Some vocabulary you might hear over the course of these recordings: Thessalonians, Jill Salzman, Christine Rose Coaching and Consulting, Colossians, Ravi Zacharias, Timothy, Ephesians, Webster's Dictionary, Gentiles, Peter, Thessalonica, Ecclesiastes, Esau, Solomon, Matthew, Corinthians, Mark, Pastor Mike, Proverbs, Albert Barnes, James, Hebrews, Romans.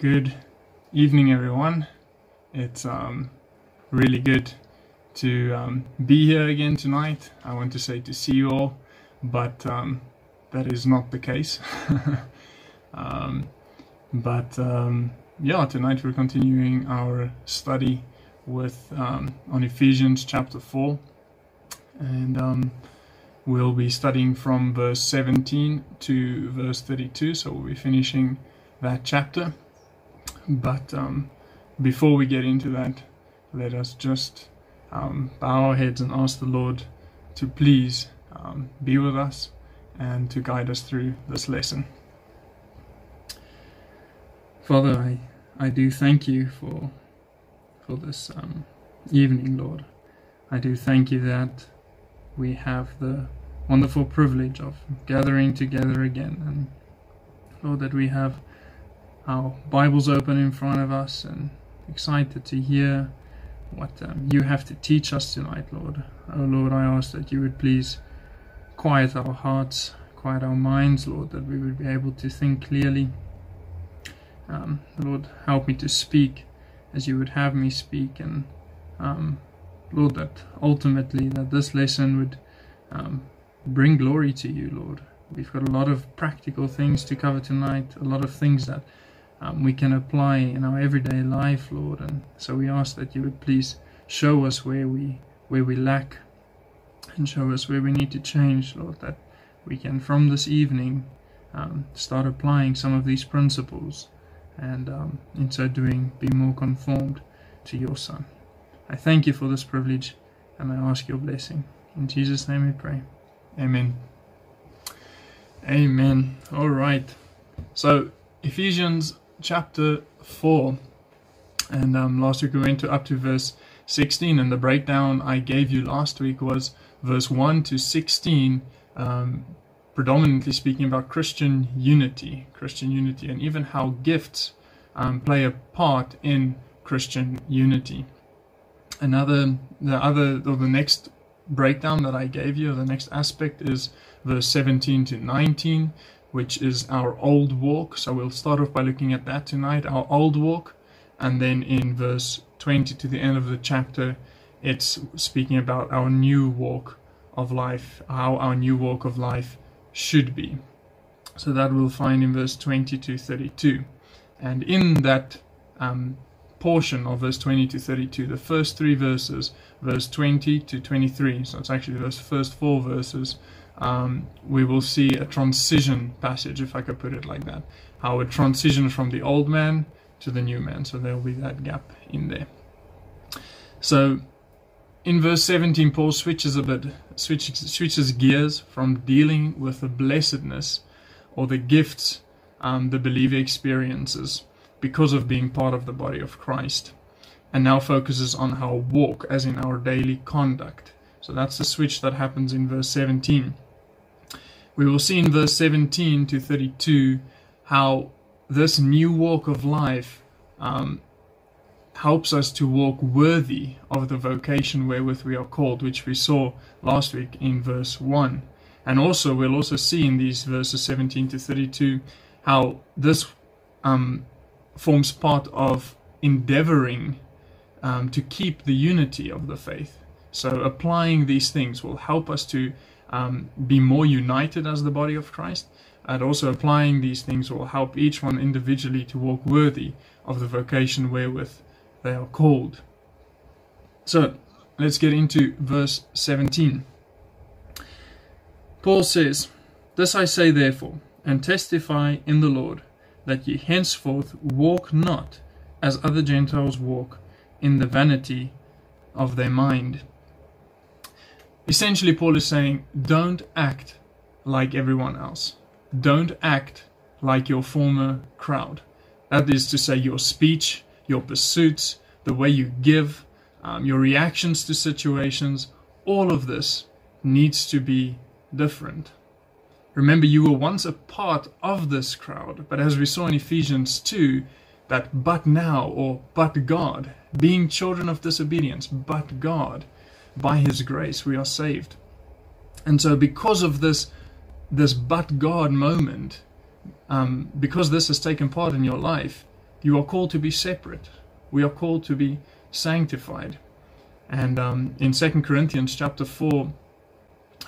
Good evening, everyone. It's really good to be here again tonight. I want to say to see you all, but that is not the case. Yeah, tonight we're continuing our study with on Ephesians chapter 4, and we'll be studying from verse 17 to verse 32, so we'll be finishing that chapter. But before we get into that, let us just bow our heads and ask the Lord to please be with us and to guide us through this lesson. Father, I do thank you for this evening, Lord. I do thank you that we have the wonderful privilege of gathering together again, and Lord, that we have our Bibles open in front of us and excited to hear what you have to teach us tonight, Lord. Oh Lord, I ask that you would please quiet our hearts, quiet our minds, Lord, that we would be able to think clearly. Lord, help me to speak as you would have me speak, and Lord, that ultimately that this lesson would bring glory to you, Lord. We've got a lot of practical things to cover tonight, a lot of things that we can apply in our everyday life, Lord, and so we ask that you would please show us where we lack, and show us where we need to change, Lord, that we can from this evening start applying some of these principles, and in so doing be more conformed to your Son. I thank you for this privilege, and I ask your blessing. In Jesus' name we pray. Amen. Amen. All right. So Ephesians chapter 4, and last week we went up to verse 16, and the breakdown I gave you last week was verse 1 to 16, predominantly speaking about Christian unity, and even how gifts play a part in Christian unity. The next breakdown that I gave you, the next aspect, is verse 17 to 19, which is our old walk. So we'll start off by looking at that tonight, our old walk, and then in verse 20 to the end of the chapter, it's speaking about our new walk of life, how our new walk of life should be. So that we'll find in verse 20 to 32. And in that portion of verse 20 to 32, the first three verses, verse 20 to 23, so it's actually the first four verses, we will see a transition passage, if I could put it like that, how it transitions from the old man to the new man. So there will be that gap in there. So in verse 17, Paul switches gears from dealing with the blessedness or the gifts the believer experiences because of being part of the body of Christ, and now focuses on our walk, as in our daily conduct. So that's the switch that happens in verse 17. We will see in verse 17 to 32 how this new walk of life helps us to walk worthy of the vocation wherewith we are called, which we saw last week in verse 1. And also, we'll also see in these verses 17 to 32 how this forms part of endeavoring to keep the unity of the faith. So applying these things will help us to be more united as the body of Christ, and also applying these things will help each one individually to walk worthy of the vocation wherewith they are called. So let's get into verse 17. Paul says, "This I say therefore, and testify in the Lord, that ye henceforth walk not as other Gentiles walk, in the vanity of their mind." Essentially, Paul is saying, don't act like everyone else. Don't act like your former crowd. That is to say, your speech, your pursuits, the way you give, your reactions to situations, all of this needs to be different. Remember, you were once a part of this crowd, but as we saw in Ephesians 2, that "but now" or "but God," being children of disobedience, but God, by his grace, we are saved. And so because of this but God moment, because this has taken part in your life, You are called to be separate. We are called to be sanctified. And in 2 Corinthians chapter 4,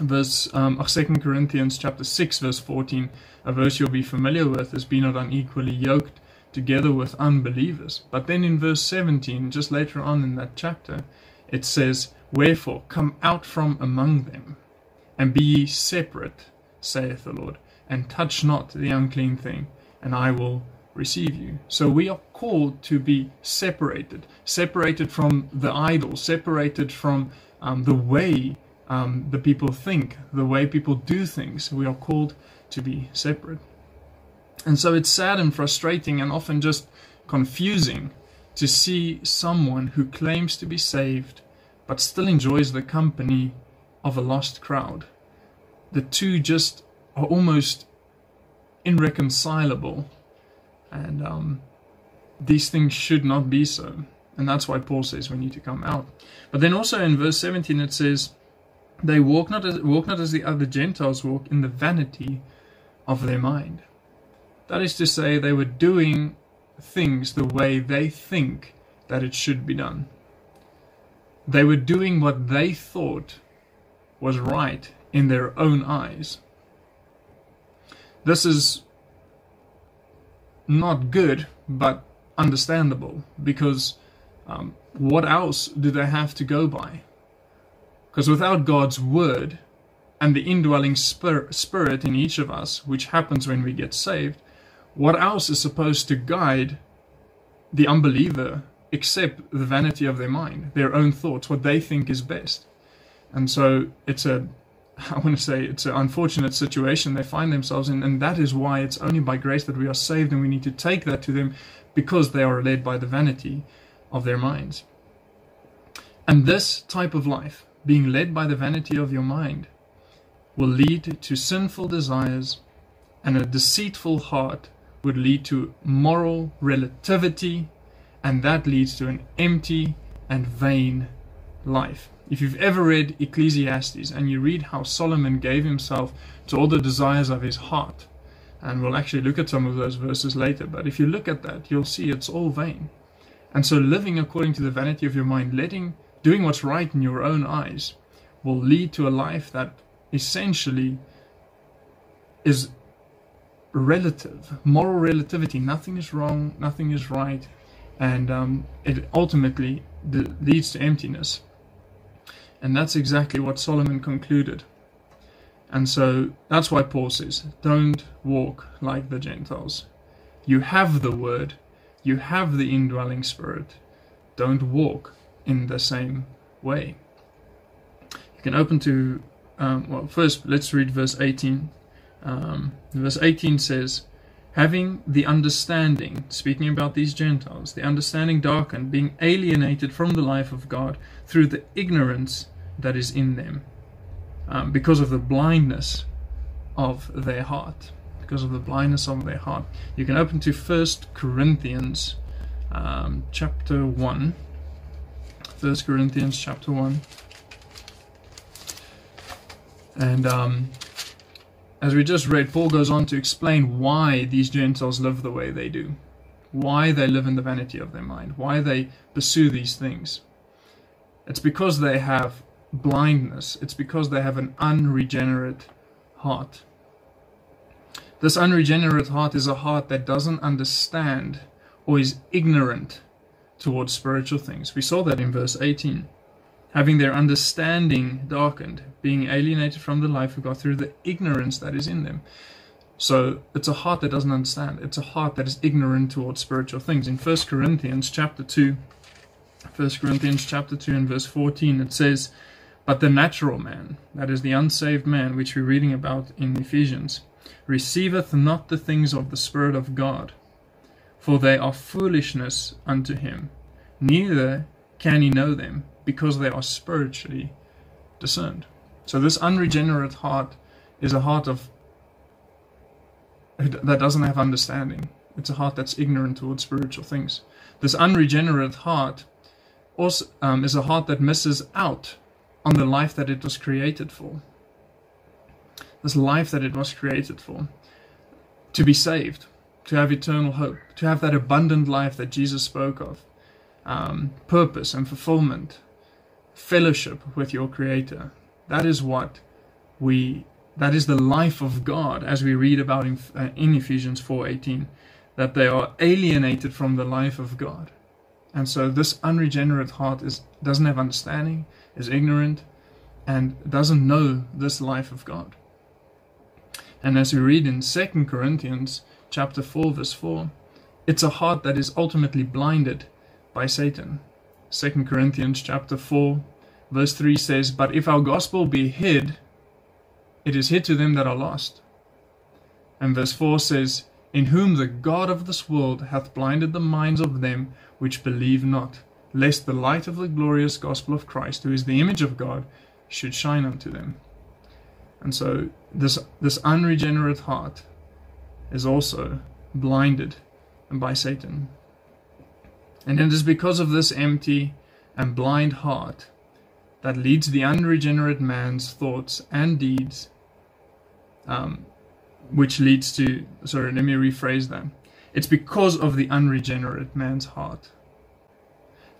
verse 2 Corinthians chapter 6, verse 14, a verse you'll be familiar with, is be not unequally yoked together with unbelievers. But then in verse 17, just later on in that chapter, it says, wherefore, come out from among them, and be ye separate, saith the Lord, and touch not the unclean thing, and I will receive you. So we are called to be separated, separated from the idol, separated from the way the people think, the way people do things. We are called to be separate. And so it's sad and frustrating and often just confusing to see someone who claims to be saved but still enjoys the company of a lost crowd. The two just are almost irreconcilable, and these things should not be so. And that's why Paul says we need to come out. But then also in verse 17 it says, they walk not as the other Gentiles walk, in the vanity of their mind. That is to say, they were doing things the way they think that it should be done. They were doing what they thought was right in their own eyes. This is not good, but understandable, because what else do they have to go by? Because without God's word and the indwelling spirit in each of us, which happens when we get saved, what else is supposed to guide the unbeliever except the vanity of their mind, their own thoughts, what they think is best? And so it's an unfortunate situation they find themselves in, and that is why it's only by grace that we are saved, and we need to take that to them, because they are led by the vanity of their minds. And this type of life, being led by the vanity of your mind, will lead to sinful desires, and a deceitful heart would lead to moral relativity, and that leads to an empty and vain life. If you've ever read Ecclesiastes, and you read how Solomon gave himself to all the desires of his heart, and we'll actually look at some of those verses later, but if you look at that, you'll see it's all vain. And so living according to the vanity of your mind, doing what's right in your own eyes, will lead to a life that essentially is relative, moral relativity. Nothing is wrong, nothing is right, and it ultimately leads to emptiness. And that's exactly what Solomon concluded. And so that's why Paul says, don't walk like the Gentiles. You have the word, you have the indwelling spirit. Don't walk in the same way. You can open to, first let's read verse 18. Verse 18 says, having the understanding, speaking about these Gentiles, the understanding darkened, being alienated from the life of God through the ignorance that is in them, because of the blindness of their heart. Because of the blindness of their heart. You can open to 1 Corinthians chapter 1. 1 Corinthians chapter 1. And as we just read, Paul goes on to explain why these Gentiles live the way they do, why they live in the vanity of their mind, why they pursue these things. It's because they have blindness. It's because they have an unregenerate heart. This unregenerate heart is a heart that doesn't understand or is ignorant towards spiritual things. We saw that in verse 18. Having their understanding darkened, being alienated from the life of God through the ignorance that is in them. So it's a heart that doesn't understand. It's a heart that is ignorant towards spiritual things. In 1 Corinthians chapter 2, 1 Corinthians chapter 2 and verse 14, it says, but the natural man, that is the unsaved man, which we're reading about in Ephesians, receiveth not the things of the Spirit of God, for they are foolishness unto him, neither can he know them, because they are spiritually discerned. So this unregenerate heart is a heart that doesn't have understanding. It's a heart that's ignorant towards spiritual things. This unregenerate heart also is a heart that misses out on the life that it was created for. This life that it was created for, to be saved. to have eternal hope, to have that abundant life that Jesus spoke of, purpose and fulfillment, fellowship with your Creator. That is what we, that is the life of God, as we read about in Ephesians 4:18, that they are alienated from the life of God. And so this unregenerate heart doesn't have understanding, is ignorant, and doesn't know this life of God. And as we read in 2 Corinthians chapter 4, verse 4, it's a heart that is ultimately blinded by Satan. 2 Corinthians chapter 4, verse 3 says, "But if our gospel be hid, it is hid to them that are lost." And verse 4 says, "In whom the God of this world hath blinded the minds of them which believe not, lest the light of the glorious gospel of Christ, who is the image of God, should shine unto them." And so this unregenerate heart is also blinded by Satan. And it is because of this empty and blind heart that leads the unregenerate man's thoughts and deeds, It's because of the unregenerate man's heart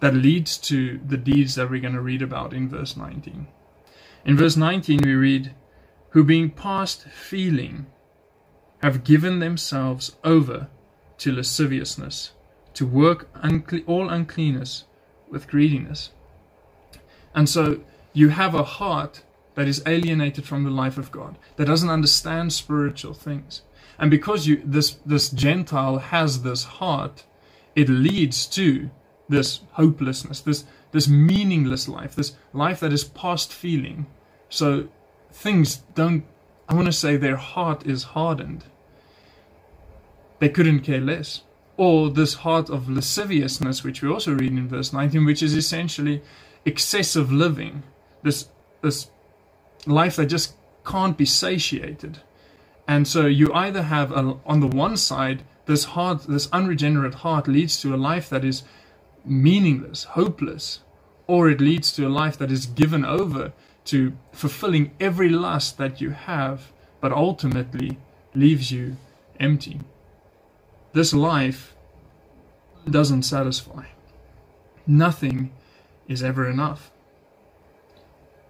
that leads to the deeds that we're going to read about in verse 19. In verse 19 we read, "Who being past feeling have given themselves over to lasciviousness, to work all uncleanness with greediness." And so you have a heart that is alienated from the life of God, that doesn't understand spiritual things. And because this Gentile has this heart, it leads to this hopelessness, this meaningless life, this life that is past feeling. So I want to say their heart is hardened. They couldn't care less. Or this heart of lasciviousness, which we also read in verse 19, which is essentially excessive living, this life that just can't be satiated. And so you either have, on the one side, this unregenerate heart leads to a life that is meaningless, hopeless, or it leads to a life that is given over to fulfilling every lust that you have, but ultimately leaves you empty. This life doesn't satisfy. Nothing is ever enough.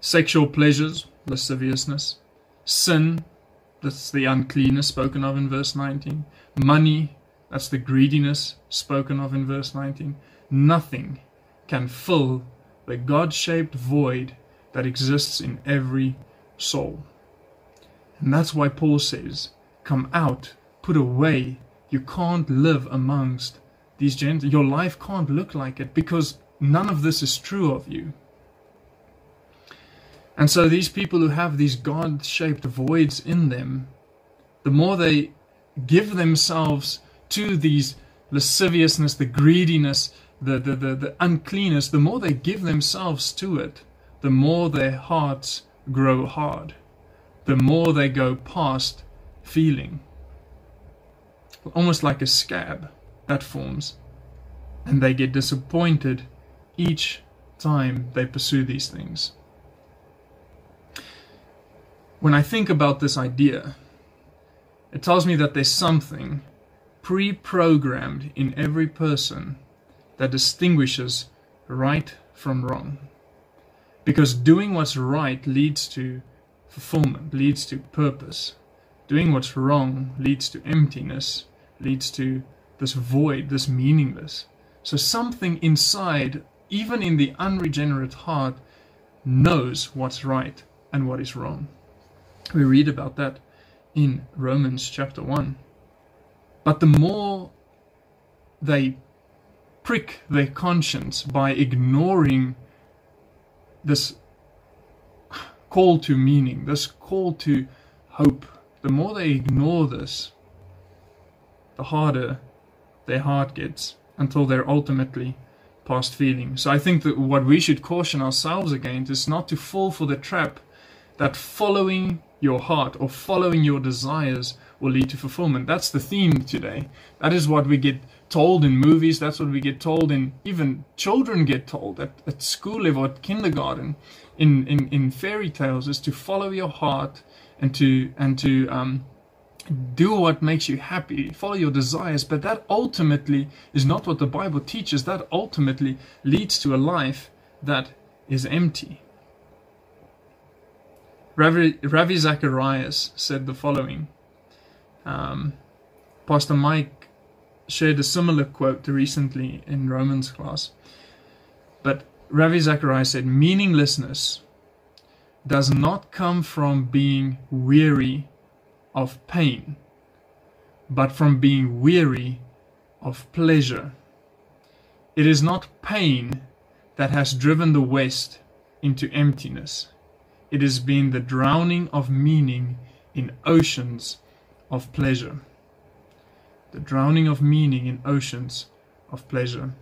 Sexual pleasures, lasciviousness, sin, that's the uncleanness spoken of in verse 19, money, that's the greediness spoken of in verse 19. Nothing can fill the God-shaped void that exists in every soul. And that's why Paul says, come out, put away. You can't live amongst these Gentiles. Your life can't look like it because none of this is true of you. And so these people who have these God-shaped voids in them, the more they give themselves to these lasciviousness, the greediness, the uncleanness, the more they give themselves to it, the more their hearts grow hard, the more they go past feeling. Almost like a scab that forms, and they get disappointed each time they pursue these things. When I think about this idea, it tells me that there's something pre-programmed in every person that distinguishes right from wrong. Because doing what's right leads to fulfillment, leads to purpose. Doing what's wrong leads to emptiness, leads to this void, this meaningless. So something inside, even in the unregenerate heart, knows what's right and what is wrong. We read about that in Romans chapter 1. But the more they prick their conscience by ignoring this call to meaning, this call to hope, the more they ignore this, the harder their heart gets until they're ultimately past feeling. So I think that what we should caution ourselves against is not to fall for the trap that following your heart or following your desires will lead to fulfillment. That's the theme today. That is what we get told in movies. That's what we get told in, even children get told at school level, at kindergarten, in fairy tales, is to follow your heart and to do what makes you happy, follow your desires, but that ultimately is not what the Bible teaches. That ultimately leads to a life that is empty. Ravi Zacharias said the following. Pastor Mike shared a similar quote recently in Romans class. But Ravi Zacharias said, meaninglessness does not come from being weary of pain, but from being weary of pleasure. It is not pain that has driven the West into emptiness. It has been the drowning of meaning in oceans of pleasure. The drowning of meaning in oceans of pleasure.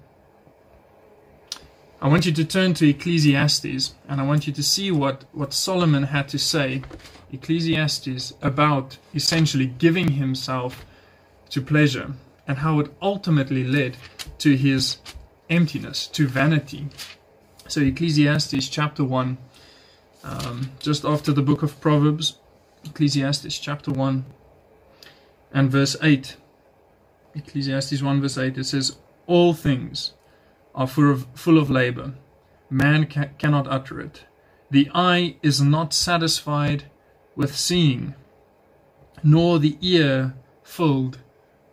I want you to turn to Ecclesiastes, and I want you to see what Solomon had to say, Ecclesiastes, about essentially giving himself to pleasure and how it ultimately led to his emptiness, to vanity. So Ecclesiastes chapter 1, just after the book of Proverbs, Ecclesiastes chapter 1 and verse 8. Ecclesiastes 1 verse 8, it says, all things are full of labor. Man cannot utter it. The eye is not satisfied with seeing, nor the ear filled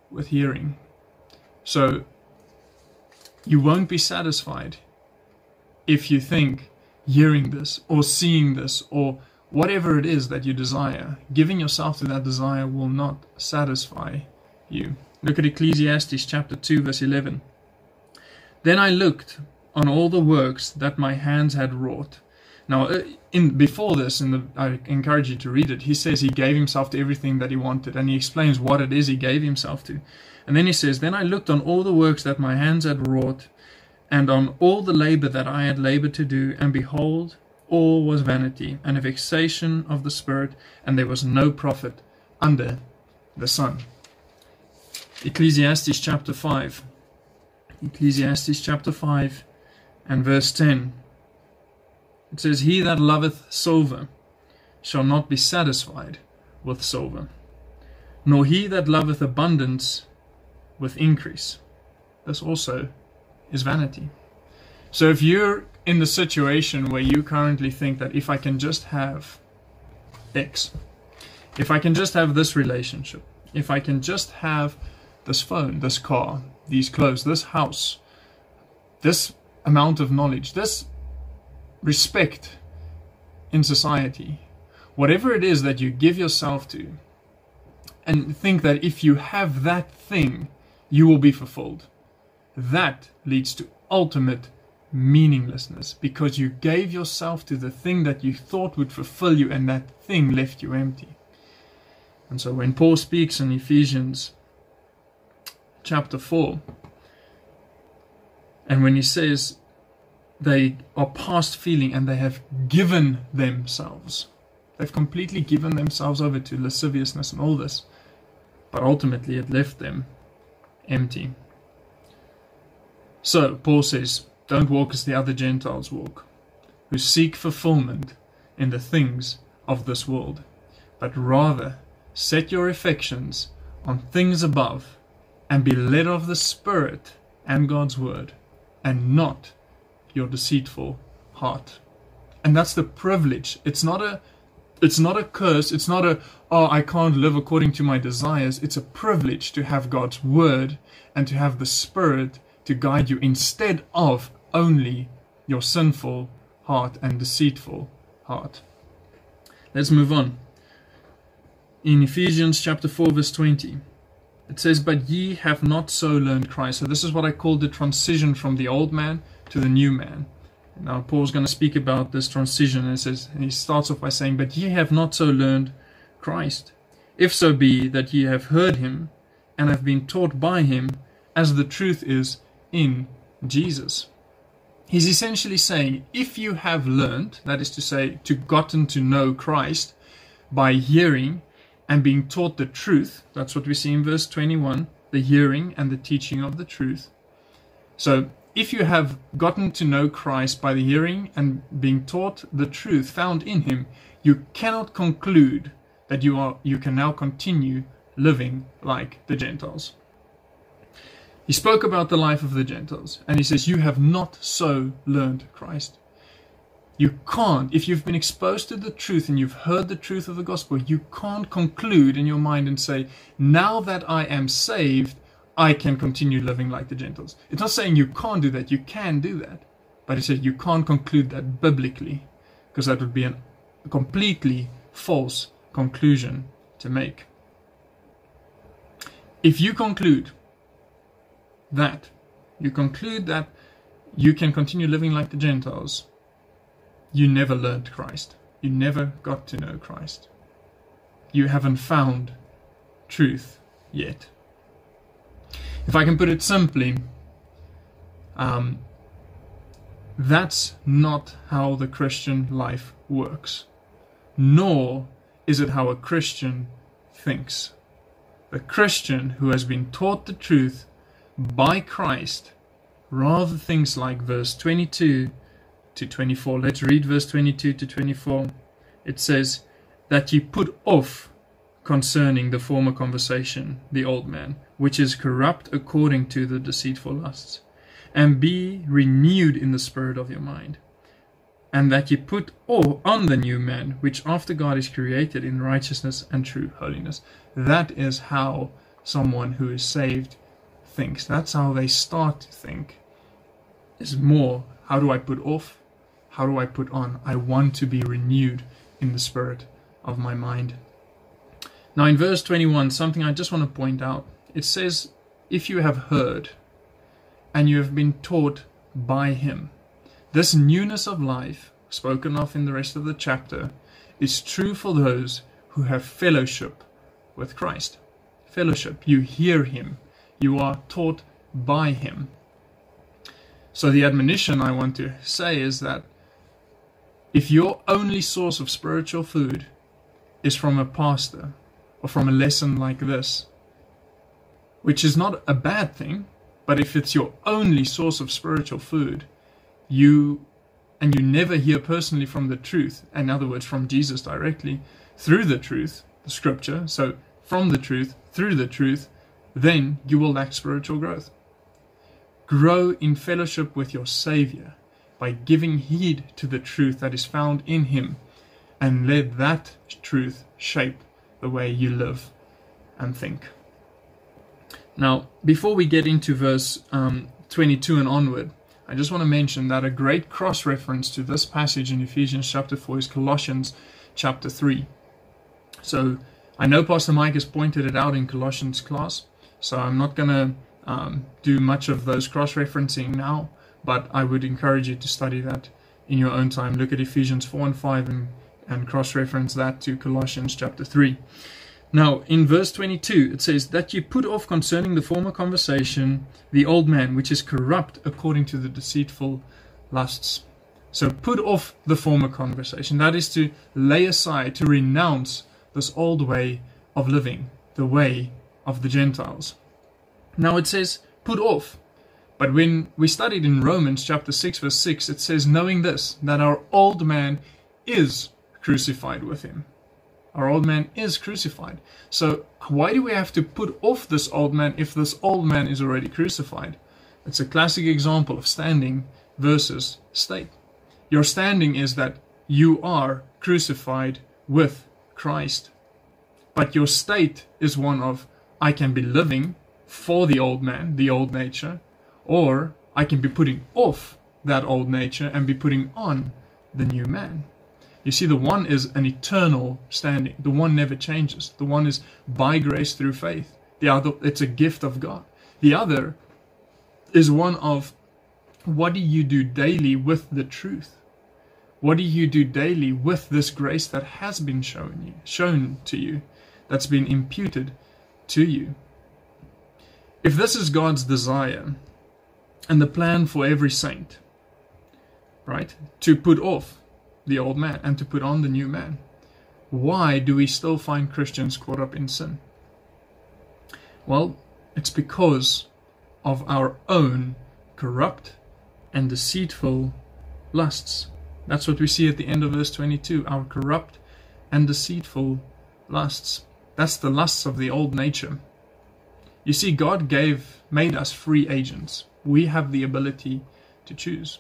with hearing. So you won't be satisfied if you think hearing this or seeing this or whatever it is that you desire, giving yourself to that desire will not satisfy you. Look at Ecclesiastes chapter 2 verse 11. Then I looked on all the works that my hands had wrought. Now, I encourage you to read it. He says he gave himself to everything that he wanted, and he explains what it is he gave himself to. And then he says, then I looked on all the works that my hands had wrought, and on all the labor that I had labored to do, and behold, all was vanity, and a vexation of the spirit, and there was no profit under the sun. Ecclesiastes chapter 5. Ecclesiastes chapter 5 and verse 10. It says, he that loveth silver shall not be satisfied with silver, nor he that loveth abundance with increase. This also is vanity. So if you're in the situation where you currently think that if I can just have X, if I can just have this relationship, if I can just have this phone, this car, these clothes, this house, this amount of knowledge, this respect in society, whatever it is that you give yourself to, and think that if you have that thing, you will be fulfilled. That leads to ultimate meaninglessness, because you gave yourself to the thing that you thought would fulfill you, and that thing left you empty. And so when Paul speaks in Ephesians chapter 4, and when he says they are past feeling and they have given themselves, they've completely given themselves over to lasciviousness and all this, but ultimately it left them empty. So Paul says, don't walk as the other Gentiles walk, who seek fulfillment in the things of this world, but rather set your affections on things above, and be led of the Spirit and God's Word, and not your deceitful heart. And that's the privilege. It's not a curse. It's not a, oh, I can't live according to my desires. It's a privilege to have God's Word and to have the Spirit to guide you, instead of only your sinful heart and deceitful heart. Let's move on. In Ephesians chapter 4 verse 20. It says, but ye have not so learned Christ. So this is what I call the transition from the old man to the new man. Now Paul's going to speak about this transition. And he starts off by saying, but ye have not so learned Christ, if so be that ye have heard him, and have been taught by him, as the truth is in Jesus. He's essentially saying, if you have learned, that is to say, gotten to know Christ by hearing and being taught the truth, that's what we see in verse 21, the hearing and the teaching of the truth. So if you have gotten to know Christ by the hearing and being taught the truth found in him, you cannot conclude that you can now continue living like the Gentiles. He spoke about the life of the Gentiles, and he says, you have not so learned Christ. You can't, if you've been exposed to the truth and you've heard the truth of the gospel, you can't conclude in your mind and say, now that I am saved, I can continue living like the Gentiles. It's not saying you can't do that, you can do that. But he said you can't conclude that biblically, because that would be a completely false conclusion to make. If you conclude that, you can continue living like the Gentiles, you never learned Christ. You never got to know Christ. You haven't found truth yet. If I can put it simply, that's not how the Christian life works, nor is it how a Christian thinks. The Christian who has been taught the truth by Christ rather thinks like verse 22 to 24. Let's read verse 22 to 24. It says, that ye put off concerning the former conversation the old man, which is corrupt according to the deceitful lusts, and be renewed in the spirit of your mind, and that ye put on the new man, which after God is created in righteousness and true holiness. That is how someone who is saved thinks. That's how they start to think. It's more, how do I put off? How do I put on? I want to be renewed in the spirit of my mind. Now in verse 21, something I just want to point out. It says, if you have heard, and you have been taught by him. This newness of life, spoken of in the rest of the chapter, is true for those who have fellowship with Christ. Fellowship, you hear him, you are taught by him. So the admonition I want to say is that if your only source of spiritual food is from a pastor or from a lesson like this, which is not a bad thing, but if it's your only source of spiritual food, you never hear personally from the truth, in other words, from Jesus directly, through the truth, the scripture, so from the truth, through the truth, then you will lack spiritual growth. Grow in fellowship with your Savior by giving heed to the truth that is found in him, and let that truth shape the way you live and think. Now, before we get into verse 22 and onward, I just want to mention that a great cross-reference to this passage in Ephesians chapter 4 is Colossians chapter 3. So, I know Pastor Mike has pointed it out in Colossians class, so I'm not going to do much of those cross-referencing now, but I would encourage you to study that in your own time. Look at Ephesians 4 and 5 and cross-reference that to Colossians chapter 3. Now, in verse 22, it says, that you put off concerning the former conversation the old man, which is corrupt according to the deceitful lusts. So put off the former conversation. That is to lay aside, to renounce this old way of living, the way of the Gentiles. Now it says, put off. But when we studied in Romans chapter 6, verse 6, it says, knowing this, that our old man is crucified with him. Our old man is crucified. So why do we have to put off this old man if this old man is already crucified? It's a classic example of standing versus state. Your standing is that you are crucified with Christ. But your state is one of, I can be living for the old man, the old nature, or I can be putting off that old nature and be putting on the new man. You see, the one is an eternal standing. The one never changes. The one is by grace through faith. The other, it's a gift of God. The other is one of, what do you do daily with the truth? What do you do daily with this grace that has been shown to you, that's been imputed to you? If this is God's desire and the plan for every saint, right, to put off the old man and to put on the new man, why do we still find Christians caught up in sin? Well, it's because of our own corrupt and deceitful lusts. That's what we see at the end of verse 22, our corrupt and deceitful lusts. That's the lusts of the old nature. You see, God made us free agents. We have the ability to choose.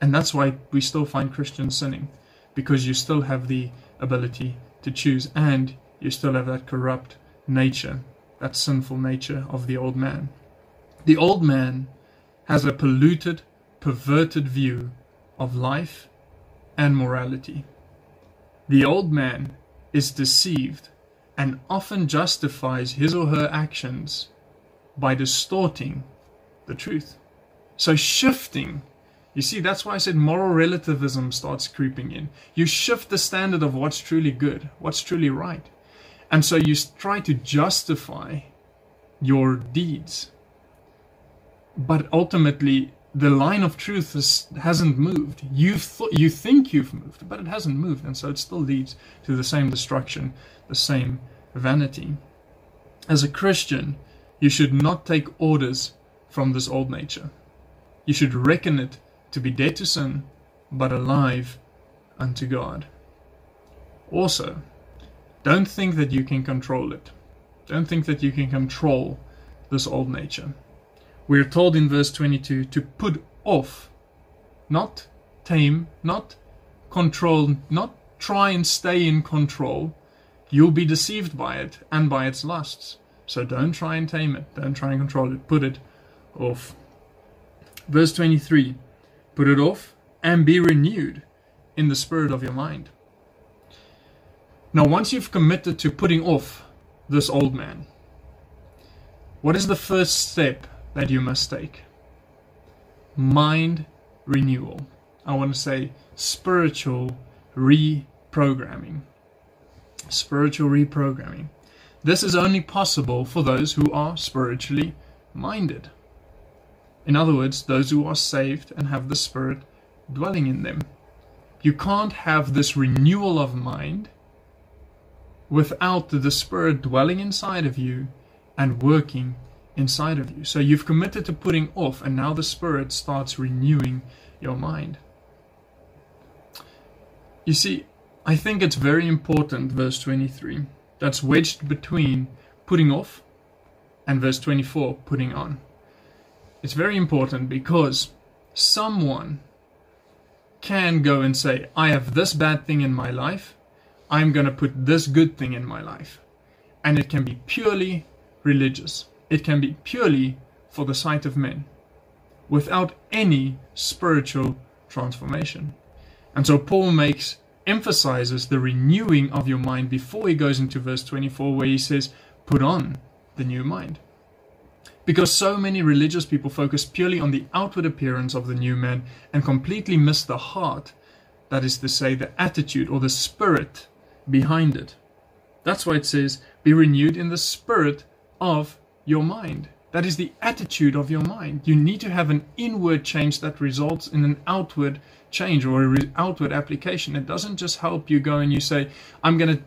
And that's why we still find Christians sinning, because you still have the ability to choose and you still have that corrupt nature, that sinful nature of the old man. The old man has a polluted, perverted view of life and morality. The old man is deceived and often justifies his or her actions by distorting the truth. So shifting, you see, that's why I said moral relativism starts creeping in. You shift the standard of what's truly good, what's truly right. And so you try to justify your deeds. But ultimately, the line of truth hasn't moved. You think you've moved, but it hasn't moved. And so it still leads to the same destruction, the same vanity. As a Christian, you should not take orders from this old nature. You should reckon it to be dead to sin, but alive unto God. Also, don't think that you can control it. Don't think that you can control this old nature. We're told in verse 22 to put off, not tame, not control, not try and stay in control. You'll be deceived by it and by its lusts. So don't try and tame it. Don't try and control it. Put it off. Verse 23, put it off and be renewed in the spirit of your mind. Now, once you've committed to putting off this old man, what is the first step that you must take? Mind renewal. I want to say spiritual reprogramming. Spiritual reprogramming. This is only possible for those who are spiritually minded. In other words, those who are saved and have the Spirit dwelling in them. You can't have this renewal of mind without the Spirit dwelling inside of you and working inside of you. So you've committed to putting off, and now the Spirit starts renewing your mind. You see, I think it's very important, verse 23, that's wedged between putting off and verse 24, putting on. It's very important because someone can go and say, I have this bad thing in my life, I'm going to put this good thing in my life. And it can be purely religious. It can be purely for the sight of men without any spiritual transformation. And so Paul emphasizes the renewing of your mind before he goes into verse 24 where he says, put on the new mind. Because so many religious people focus purely on the outward appearance of the new man and completely miss the heart, that is to say, the attitude or the spirit behind it. That's why it says, be renewed in the spirit of your mind. That is the attitude of your mind. You need to have an inward change that results in an outward change or an outward application. It doesn't just help you go and you say, I'm going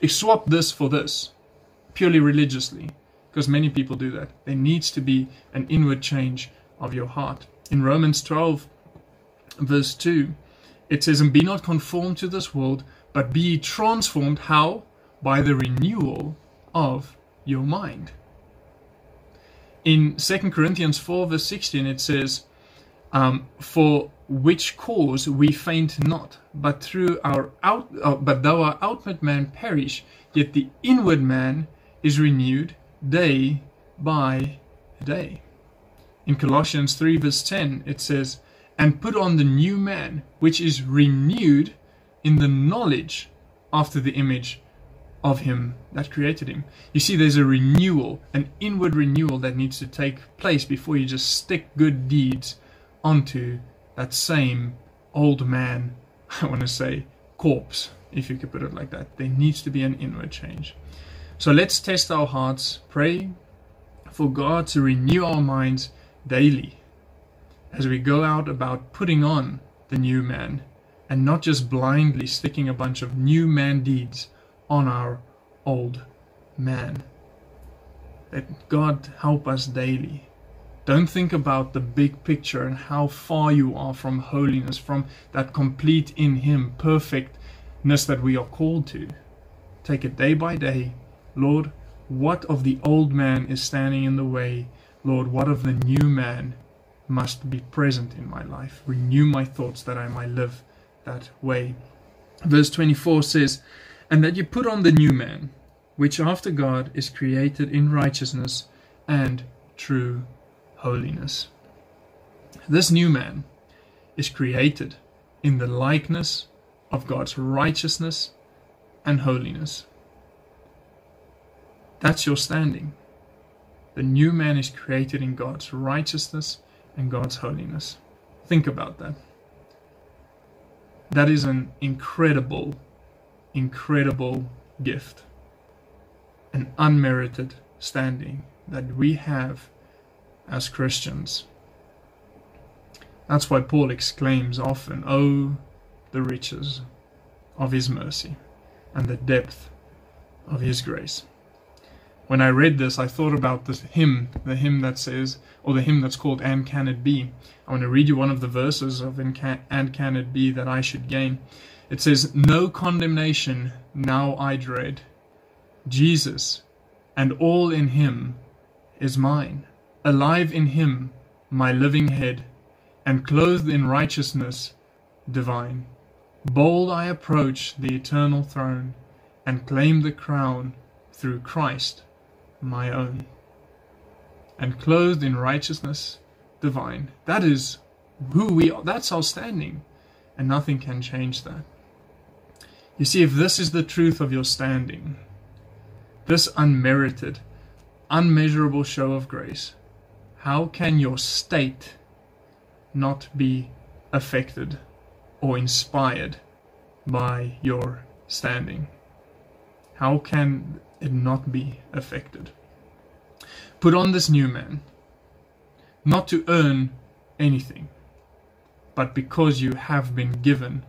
to swap this for this, purely religiously, because many people do that. There needs to be an inward change of your heart. In Romans 12, verse 2, it says, and be not conformed to this world, but be ye transformed. How? By the renewal of your mind. In 2 Corinthians 4, verse 16, it says, for which cause we faint not, but though our outward man perish, yet the inward man is renewed day by day. In Colossians 3, verse 10, it says, and put on the new man, which is renewed in the knowledge after the image of him that created him. You see, there's a renewal, an inward renewal that needs to take place before you just stick good deeds onto that same old man, I want to say corpse, if you could put it like that. There needs to be an inward change. So let's test our hearts, pray for God to renew our minds daily as we go out about putting on the new man and not just blindly sticking a bunch of new man deeds on our old man. Let God help us daily. Don't think about the big picture and how far you are from holiness, from that complete in Him perfectness that we are called to. Take it day by day, Lord, what of the old man is standing in the way? Lord, what of the new man must be present in my life? Renew my thoughts that I might live that way. Verse 24 says, and that you put on the new man, which after God is created in righteousness and true holiness. This new man is created in the likeness of God's righteousness and holiness. That's your standing. The new man is created in God's righteousness and God's holiness. Think about that. That is an incredible, incredible gift. An unmerited standing that we have as Christians. That's why Paul exclaims often, oh, the riches of his mercy and the depth of his grace. When I read this, I thought about this hymn, the hymn that says, or the hymn that's called, And Can It Be? I want to read you one of the verses of And Can It Be That I Should Gain. It says, no condemnation now I dread. Jesus and all in him is mine. Alive in him, my living head, and clothed in righteousness divine. Bold I approach the eternal throne and claim the crown through Christ my own. And clothed in righteousness divine. That is who we are. That's our standing. And nothing can change that. You see, if this is the truth of your standing, this unmerited, unmeasurable show of grace, how can your state not be affected or inspired by your standing? How can it not be affected? Put on this new man, not to earn anything, but because you have been given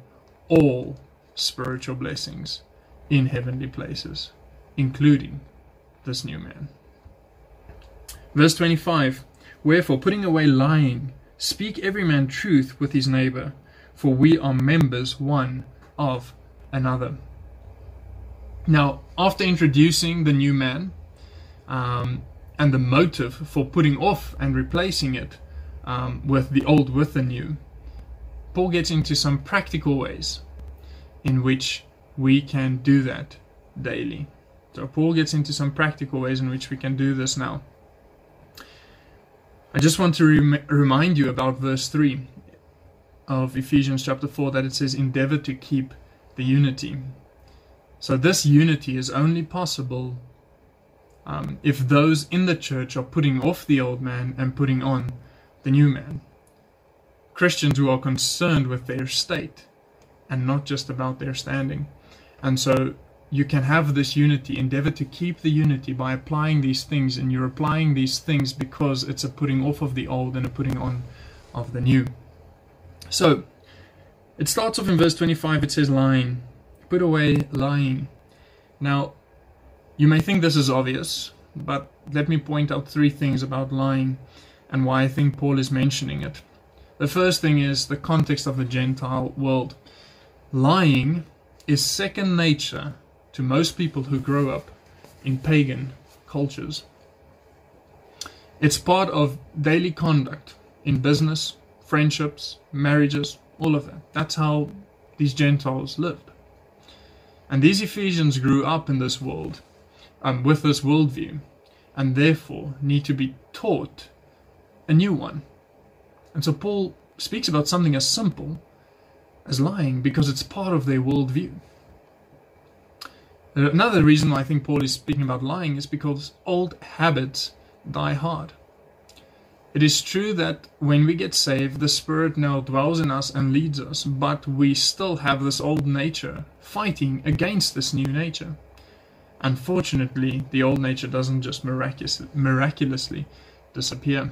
all spiritual blessings in heavenly places, including this new man. Verse 25, wherefore, putting away lying, speak every man truth with his neighbor, for we are members one of another. Now, after introducing the new man and the motive for putting off and replacing it with the old, with the new, Paul gets into some practical ways in which we can do that daily. So Paul gets into some practical ways in which we can do this now. I just want to remind you about verse 3 of Ephesians chapter 4, that it says, endeavor to keep the unity. So this unity is only possible if those in the church are putting off the old man and putting on the new man. Christians who are concerned with their state and not just about their standing. And so you can have this unity. Endeavor to keep the unity by applying these things. And you're applying these things because it's a putting off of the old and a putting on of the new. So it starts off in verse 25. It says lying. Put away lying. Now, you may think this is obvious, but let me point out three things about lying and why I think Paul is mentioning it. The first thing is the context of the Gentile world. Lying is second nature to most people who grow up in pagan cultures. It's part of daily conduct in business, friendships, marriages, all of that. That's how these Gentiles lived. And these Ephesians grew up in this world, with this worldview, and therefore need to be taught a new one. And so Paul speaks about something as simple as lying because it's part of their worldview. Another reason I think Paul is speaking about lying is because old habits die hard. It is true that when we get saved, the Spirit now dwells in us and leads us, but we still have this old nature fighting against this new nature. Unfortunately, the old nature doesn't just miraculously disappear.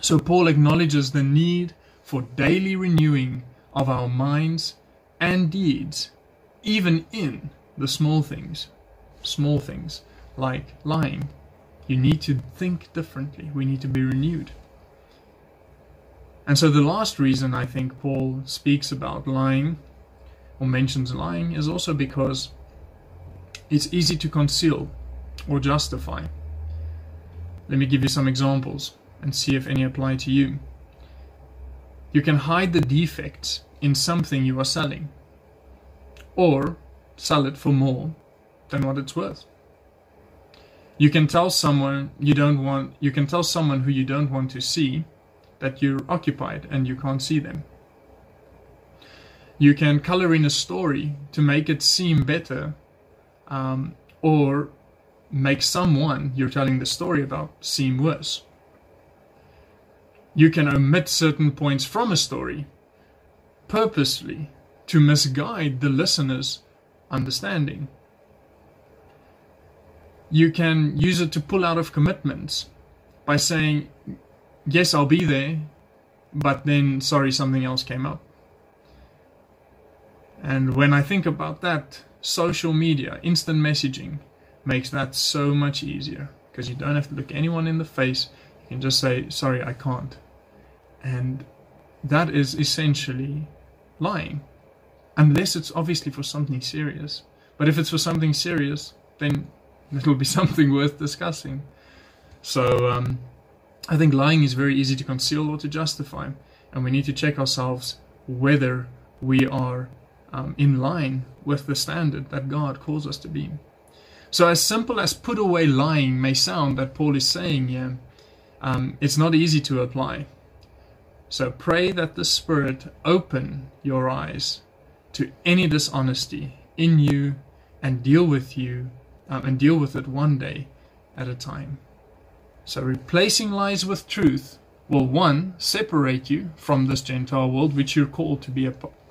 So Paul acknowledges the need for daily renewing of our minds and deeds, even in the small things like lying. You need to think differently. We need to be renewed. And so the last reason I think Paul speaks about lying or mentions lying is also because it's easy to conceal or justify. Let me give you some examples and see if any apply to you. You can hide the defects in something you are selling, or sell it for more than what it's worth. You can tell someone who you don't want to see that you're occupied and you can't see them. You can color in a story to make it seem better, or make someone you're telling the story about seem worse. You can omit certain points from a story purposely to misguide the listener's understanding. You can use it to pull out of commitments by saying, yes, I'll be there, but then, sorry, something else came up. And when I think about that, social media, instant messaging, makes that so much easier, because you don't have to look anyone in the face. You can just say, sorry, I can't. And that is essentially lying, unless it's obviously for something serious. But if it's for something serious, then it'll be something worth discussing. So I think lying is very easy to conceal or to justify, and we need to check ourselves whether we are in line with the standard that God calls us to be. So as simple as put away lying may sound that Paul is saying here, it's not easy to apply. So pray that the Spirit open your eyes to any dishonesty in you and deal with it one day at a time. So replacing lies with truth will, one, separate you from this Gentile world, which you're called to be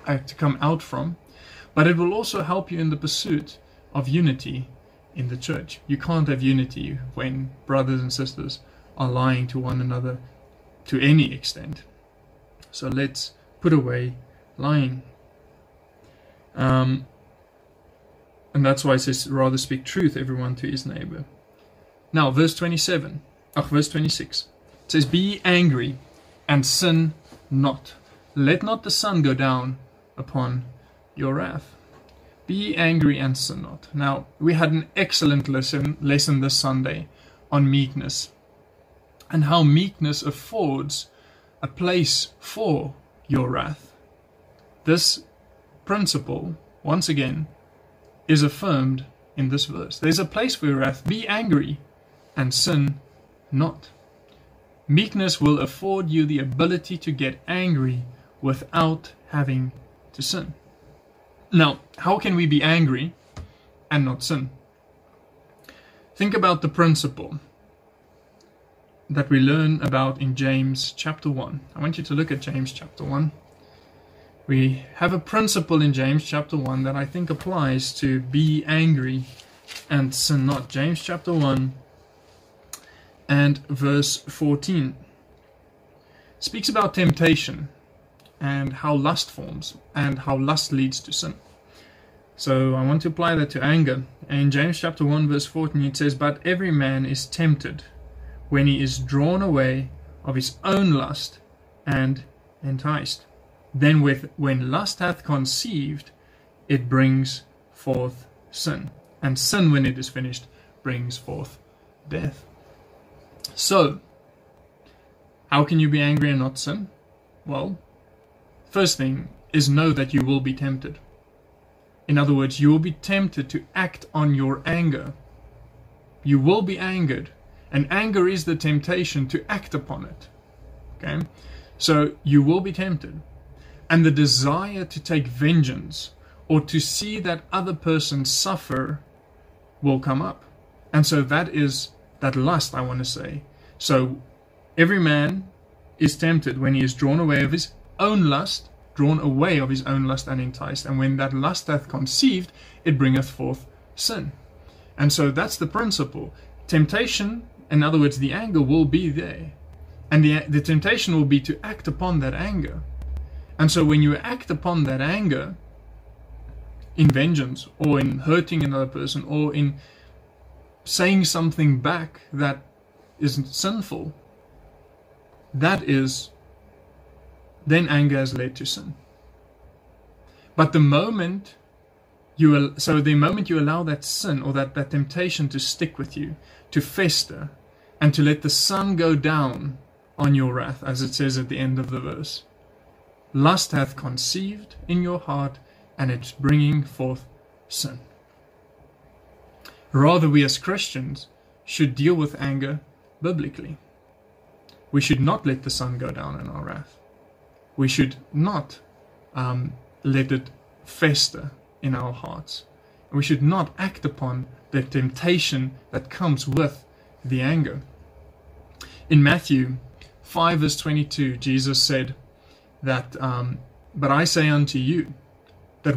to come out from, but it will also help you in the pursuit of unity in the church. You can't have unity when brothers and sisters are lying to one another to any extent. So let's put away lying. And that's why it says, rather speak truth, everyone to his neighbor. Now, verse 26. It says, be angry and sin not. Let not the sun go down upon your wrath. Be angry and sin not. Now, we had an excellent lesson this Sunday on meekness, and how meekness affords a place for your wrath. This principle, once again, is affirmed in this verse. There's a place for your wrath. Be angry and sin not. Meekness will afford you the ability to get angry without having to sin. Now, how can we be angry and not sin? Think about the principle that we learn about in James chapter 1. I want you to look at James chapter 1. We have a principle in James chapter 1 that I think applies to be angry and sin not. James chapter 1 and verse 14 speaks about temptation and how lust forms and how lust leads to sin. So I want to apply that to anger. In James chapter 1 verse 14 it says, but every man is tempted when he is drawn away of his own lust and enticed. Then when lust hath conceived, it brings forth sin. And sin, when it is finished, brings forth death. So, how can you be angry and not sin? Well, first thing is know that you will be tempted. In other words, you will be tempted to act on your anger. You will be angered. And anger is the temptation to act upon it. Okay? So, you will be tempted. And the desire to take vengeance or to see that other person suffer will come up. And so that is that lust, I want to say. So every man is tempted when he is drawn away of his own lust, and enticed. And when that lust hath conceived, it bringeth forth sin. And so that's the principle. Temptation, in other words, the anger will be there. And the temptation will be to act upon that anger. And so when you act upon that anger in vengeance or in hurting another person or in saying something back that isn't sinful, that is, then anger has led to sin. But the moment So the moment you allow that sin or that temptation to stick with you, to fester, and to let the sun go down on your wrath, as it says at the end of the verse, lust hath conceived in your heart, and it's bringing forth sin. Rather, we as Christians should deal with anger biblically. We should not let the sun go down in our wrath. We should not let it fester in our hearts. And we should not act upon the temptation that comes with the anger. In Matthew 5 verse 22, Jesus said that, but I say unto you, that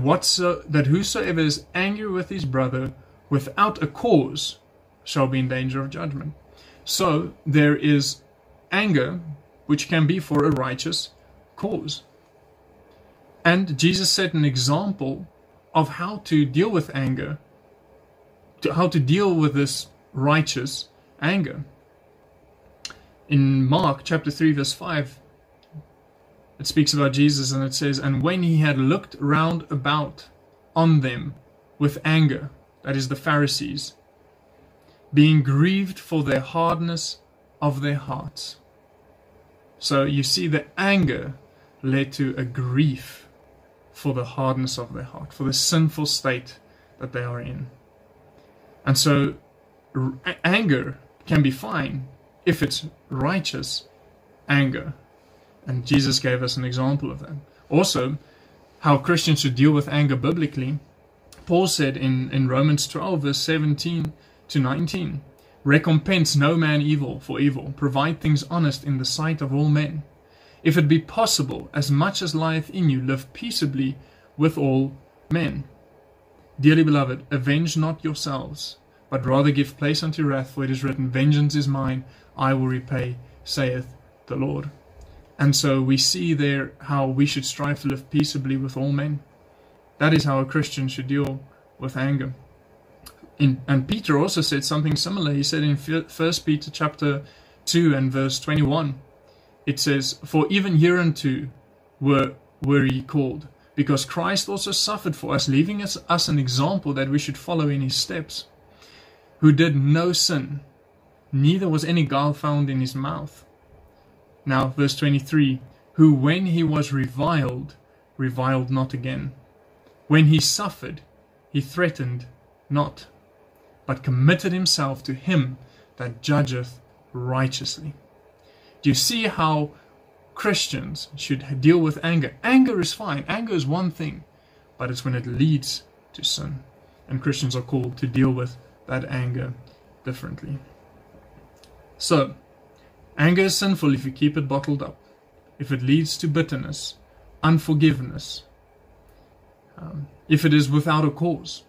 whosoever is angry with his brother without a cause shall be in danger of judgment. So there is anger, which can be for a righteous cause. And Jesus set an example of how to deal with anger, how to deal with this righteous anger. In Mark chapter 3 verse 5, it speaks about Jesus, and it says, and when he had looked round about on them with anger, that is the Pharisees, being grieved for their hardness of their hearts. So you see, the anger led to a grief for the hardness of their heart, for the sinful state that they are in. And so anger can be fine if it's righteous anger. And Jesus gave us an example of that. Also, how Christians should deal with anger biblically, Paul said in Romans 12, verse 17 to 19, recompense no man evil for evil. Provide things honest in the sight of all men. If it be possible, as much as lieth in you, live peaceably with all men. Dearly beloved, avenge not yourselves, but rather give place unto wrath, for it is written, vengeance is mine, I will repay, saith the Lord. And so we see there how we should strive to live peaceably with all men. That is how a Christian should deal with anger. And Peter also said something similar. He said in 1 Peter chapter 2 and verse 21, it says, for even hereunto were ye called, because Christ also suffered for us, leaving us an example that we should follow in his steps, who did no sin, neither was any guile found in his mouth. Now, verse 23, who when he was reviled, reviled not again. When he suffered, he threatened not, but committed himself to him that judgeth righteously. Do you see how Christians should deal with anger? Anger is fine. Anger is one thing, but it's when it leads to sin. And Christians are called to deal with that anger differently. So, anger is sinful if you keep it bottled up, if it leads to bitterness, unforgiveness, if it is without a cause.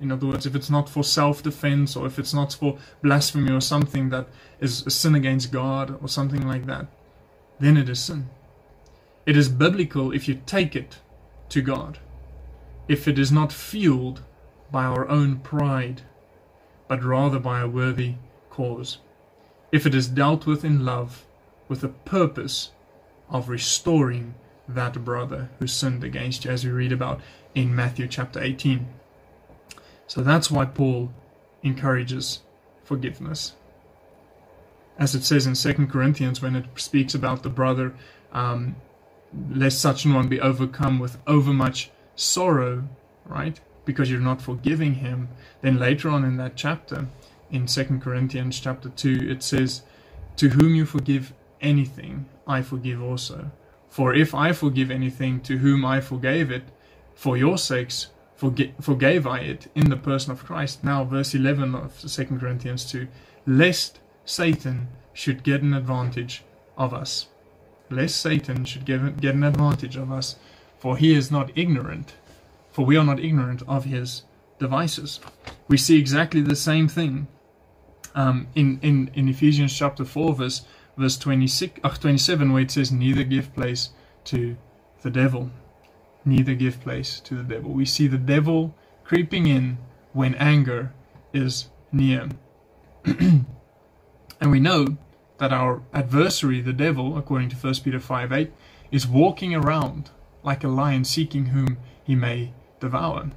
In other words, if it's not for self-defense, or if it's not for blasphemy or something that is a sin against God or something like that, then it is sin. It is biblical if you take it to God, if it is not fueled by our own pride, but rather by a worthy cause. If it is dealt with in love, with the purpose of restoring that brother who sinned against you, as we read about in Matthew chapter 18. So that's why Paul encourages forgiveness. As it says in 2 Corinthians, when it speaks about the brother, lest such an one be overcome with overmuch sorrow, right? Because you're not forgiving him. Then later on in that chapter, in 2 Corinthians chapter 2, it says, to whom you forgive anything, I forgive also. For if I forgive anything, to whom I forgave it, for your sakes forgave I it, in the person of Christ. Now, verse 11 of 2 Corinthians 2, lest Satan should get an advantage of us. Lest Satan should get an advantage of us, for he is not ignorant, for we are not ignorant of his devices. We see exactly the same thing in Ephesians chapter 4, verse 27, where it says, neither give place to the devil. Neither give place to the devil. We see the devil creeping in when anger is near. And we know that our adversary, the devil, according to 1 Peter 5:8, is walking around like a lion, seeking whom he may devour.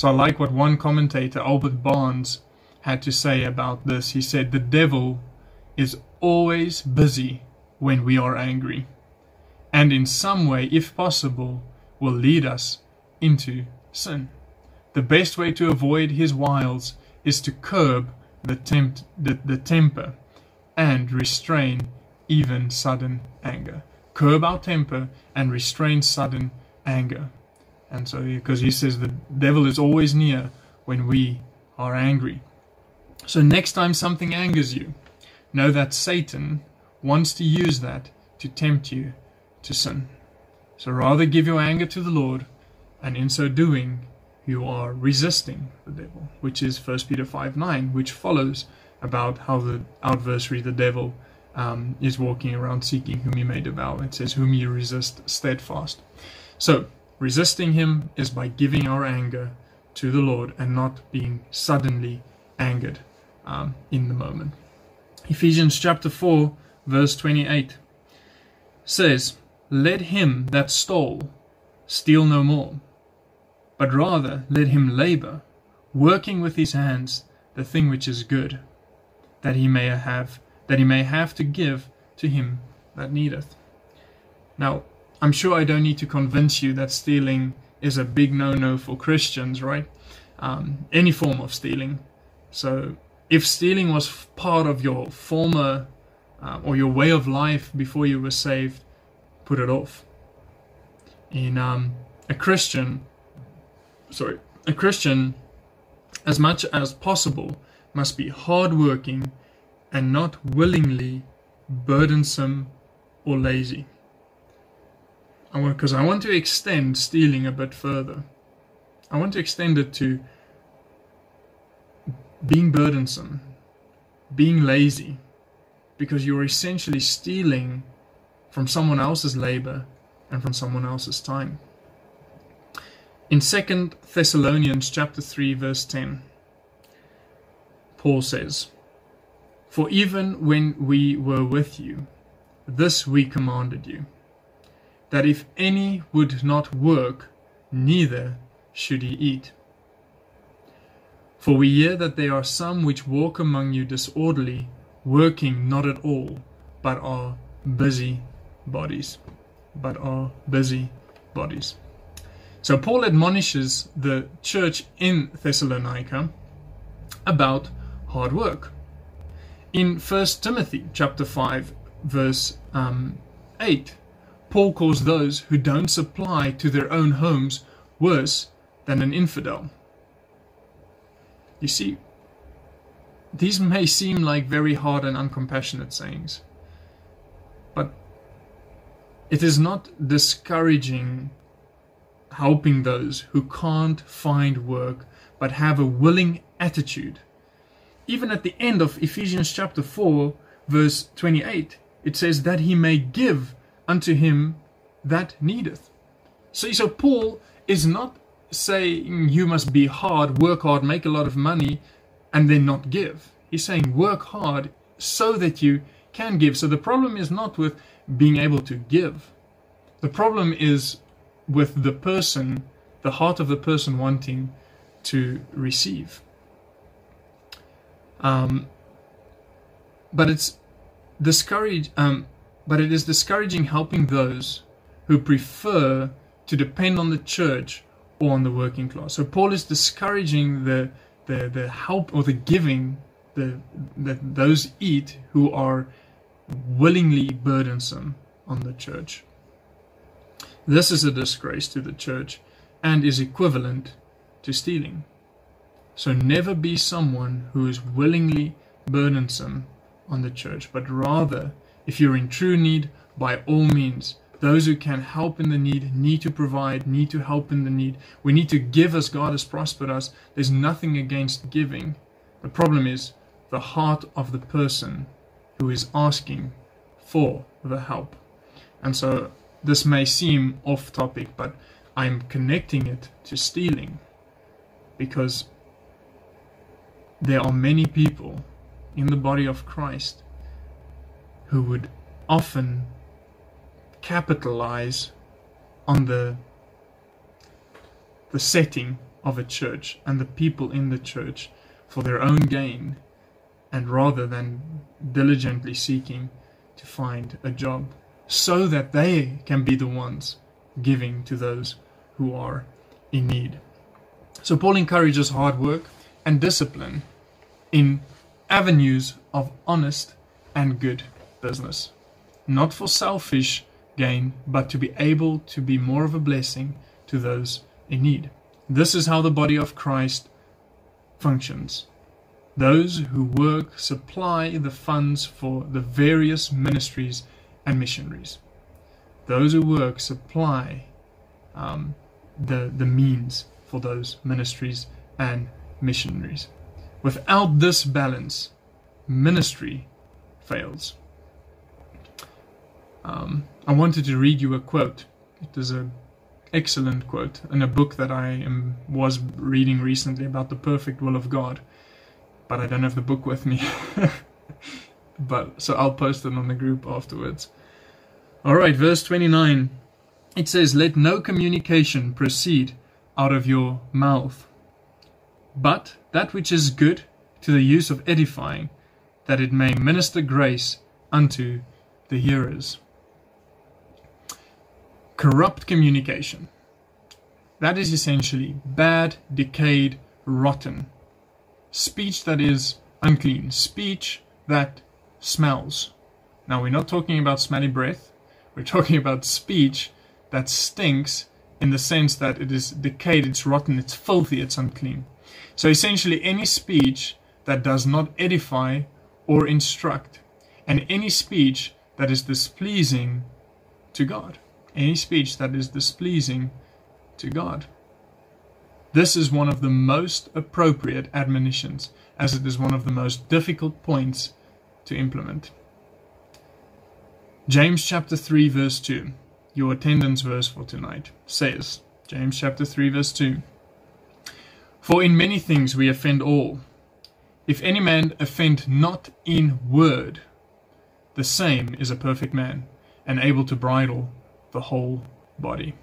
So I like what one commentator, Albert Barnes, had to say about this. He said, "The devil is always busy when we are angry, and in some way, if possible, will lead us into sin. The best way to avoid his wiles is to curb the temper and restrain even sudden anger." Curb our temper and restrain sudden anger. And so, because he says the devil is always near when we are angry. So next time something angers you, know that Satan wants to use that to tempt you to sin. So rather give your anger to the Lord, and in so doing, you are resisting the devil, which is 1 Peter 5:9, which follows about how the adversary, the devil, is walking around seeking whom he may devour. It says, whom you resist steadfast. So resisting him is by giving our anger to the Lord and not being suddenly angered in the moment. Ephesians chapter 4, verse 28 says, "Let him that stole steal no more, but rather let him labor, working with his hands the thing which is good, that he may have to give to him that needeth." Now, I'm sure I don't need to convince you that stealing is a big no-no for Christians, right? Any form of stealing. So if stealing was part of your former or your way of life before you were saved, put it off. In a Christian, as much as possible, must be hardworking and not willingly burdensome or lazy. Because I want to extend stealing a bit further. I want to extend it to being burdensome, being lazy, because you're essentially stealing from someone else's labor and from someone else's time. In 2 Thessalonians chapter 3, verse 10, Paul says, "For even when we were with you, this we commanded you, that if any would not work, neither should he eat. For we hear that there are some which walk among you disorderly, working not at all, but are busy bodies." But are busy bodies. So Paul admonishes the church in Thessalonica about hard work. In 1 Timothy chapter 5 verse 8, Paul calls those who don't supply to their own homes worse than an infidel. You see, these may seem like very hard and uncompassionate sayings, but it is not discouraging helping those who can't find work but have a willing attitude. Even at the end of Ephesians chapter 4 verse 28, it says that he may give unto him that needeth. So Paul is not saying you must be hard, work hard, make a lot of money, and then not give. He's saying work hard so that you can give. So the problem is not with being able to give. The problem is with the person, the heart of the person wanting to receive. But it is discouraging helping those who prefer to depend on the church or on the working class. So Paul is discouraging the help or the giving that those eat who are willingly burdensome on the church. This is a disgrace to the church and is equivalent to stealing. So never be someone who is willingly burdensome on the church, but rather, if you're in true need, by all means, those who can help in the need to provide, need to help in the need. We need to give as God has prospered us. There's nothing against giving. The problem is the heart of the person who is asking for the help. And so this may seem off topic, but I'm connecting it to stealing because there are many people in the body of Christ who would often capitalize on the setting of a church and the people in the church for their own gain, and rather than diligently seeking to find a job, so that they can be the ones giving to those who are in need. So Paul encourages hard work and discipline in avenues of honest and good business, not for selfish gain, but to be able to be more of a blessing to those in need. This is how the body of Christ functions. Those who work supply the funds for the various ministries and missionaries. Those who work supply the means for those ministries and missionaries. Without this balance, ministry fails. I wanted to read you a quote. It is an excellent quote in a book that I was reading recently about the perfect will of God. But I don't have the book with me. So I'll post it on the group afterwards. Alright, verse 29. It says, "Let no communication proceed out of your mouth, but that which is good to the use of edifying, that it may minister grace unto the hearers." Corrupt communication. That is essentially bad, decayed, rotten. Speech that is unclean. Speech that smells. Now, we're not talking about smelly breath. We're talking about speech that stinks in the sense that it is decayed, it's rotten, it's filthy, it's unclean. So essentially, any speech that does not edify or instruct, and any speech that is displeasing to God. Any speech that is displeasing to God. This is one of the most appropriate admonitions, as it is one of the most difficult points to implement. James chapter 3 verse 2, your attendance verse for tonight, says, James chapter 3 verse 2, "For in many things we offend all. If any man offend not in word, the same is a perfect man, and able to bridle the whole body."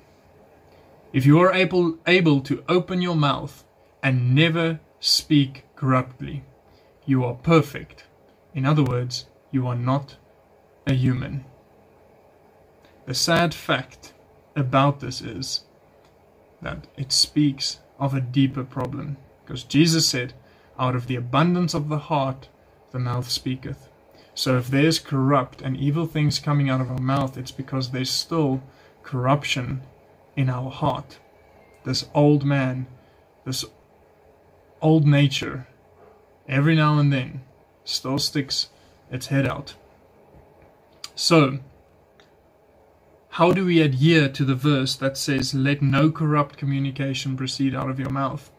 If you are able to open your mouth and never speak corruptly, you are perfect. In other words, you are not a human. The sad fact about this is that it speaks of a deeper problem, because Jesus said, "Out of the abundance of the heart, the mouth speaketh." So if there's corrupt and evil things coming out of our mouth, it's because there's still corruption in our heart. This old man, this old nature, every now and then still sticks its head out. So, how do we adhere to the verse that says, "Let no corrupt communication proceed out of your mouth"?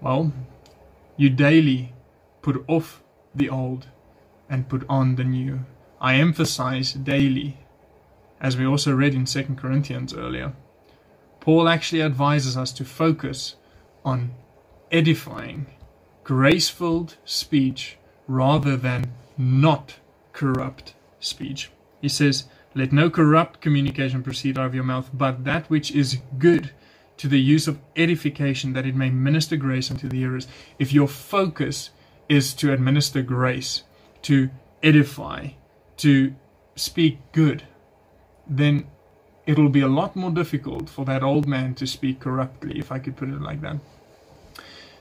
Well, you daily put off the old and put on the new. I emphasize daily. As we also read in 2 Corinthians earlier, Paul actually advises us to focus on edifying, grace-filled speech rather than not corrupt speech. He says, "Let no corrupt communication proceed out of your mouth, but that which is good to the use of edification, that it may minister grace unto the hearers." If your focus is to administer grace, to edify, to speak good, then it'll be a lot more difficult for that old man to speak corruptly, if I could put it like that.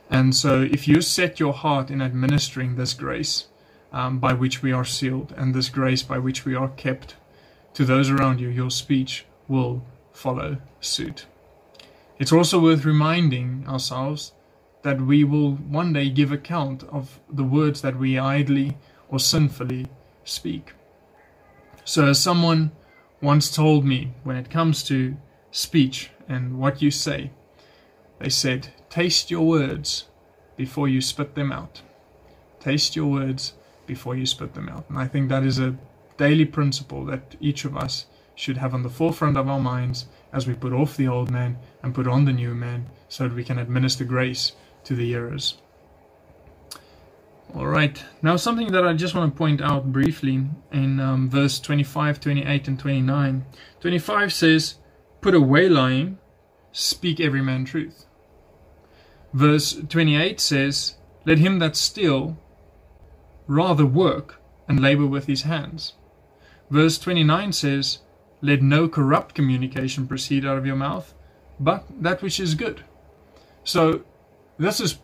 And so if you set your heart in administering this grace by which we are sealed, and this grace by which we are kept, to those around you, your speech will follow suit. It's also worth reminding ourselves that we will one day give account of the words that we idly or sinfully speak. So as someone once told me, when it comes to speech and what you say, they said, "Taste your words before you spit them out." Taste your words before you spit them out. And I think that is a daily principle that each of us should have on the forefront of our minds as we put off the old man and put on the new man, so that we can administer grace to the hearers. Alright, now something that I just want to point out briefly in verse 25, 28 and 29. 25 says, "Put away lying, speak every man truth." Verse 28 says, "Let him that steal rather work and labor with his hands." Verse 29 says, "Let no corrupt communication proceed out of your mouth, but that which is good." So this is,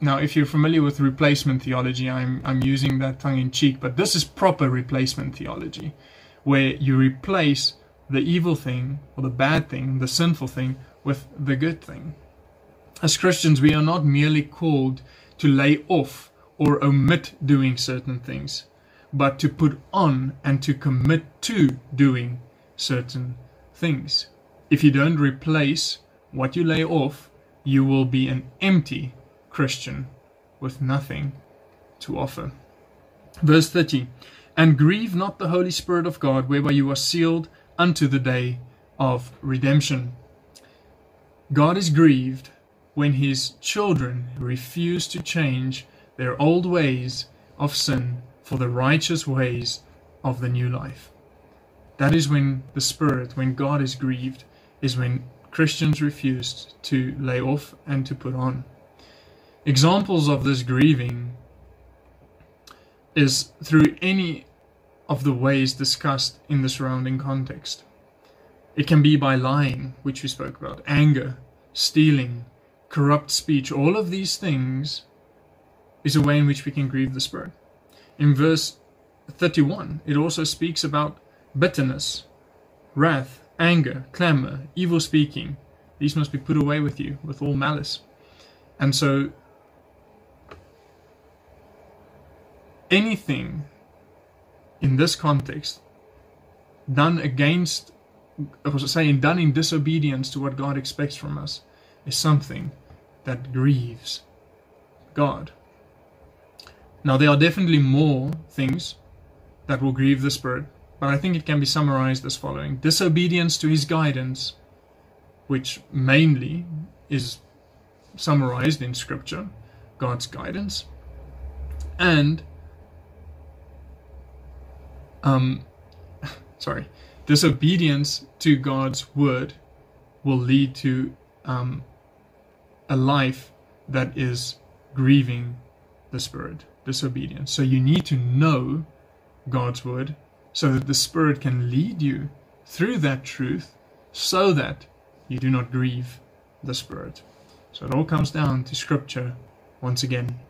now if you're familiar with replacement theology, I'm using that tongue-in-cheek, but this is proper replacement theology, where you replace the evil thing, or the bad thing, the sinful thing, with the good thing. As Christians, we are not merely called to lay off or omit doing certain things, but to put on and to commit to doing certain things. If you don't replace what you lay off, you will be an empty Christian with nothing to offer. Verse 30, "And grieve not the Holy Spirit of God, whereby you are sealed unto the day of redemption." God is grieved when his children refuse to change their old ways of sin for the righteous ways of the new life. That is when the Spirit, when God is grieved, is when Christians refused to lay off and to put on. Examples of this grieving is through any of the ways discussed in the surrounding context. It can be by lying, which we spoke about, anger, stealing, corrupt speech. All of these things is a way in which we can grieve the Spirit. In verse 31, it also speaks about bitterness, wrath, anger, clamor, evil speaking. These must be put away with you, with all malice. And so anything in this context done against, I was saying, done in disobedience to what God expects from us is something that grieves God. Now, there are definitely more things that will grieve the Spirit, but I think it can be summarized as following: disobedience to his guidance, which mainly is summarized in Scripture, God's guidance, and disobedience to God's word will lead to a life that is grieving the Spirit. Disobedience. So you need to know God's word so that the Spirit can lead you through that truth so that you do not grieve the Spirit. So it all comes down to Scripture once again.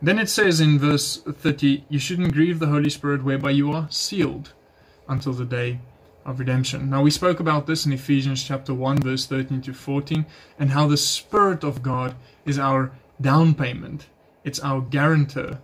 Then it says in verse 30, "You shouldn't grieve the Holy Spirit, whereby you are sealed until the day of redemption." Now, we spoke about this in Ephesians chapter 1, verse 13 to 14, and how the Spirit of God is our down payment. It's our guarantor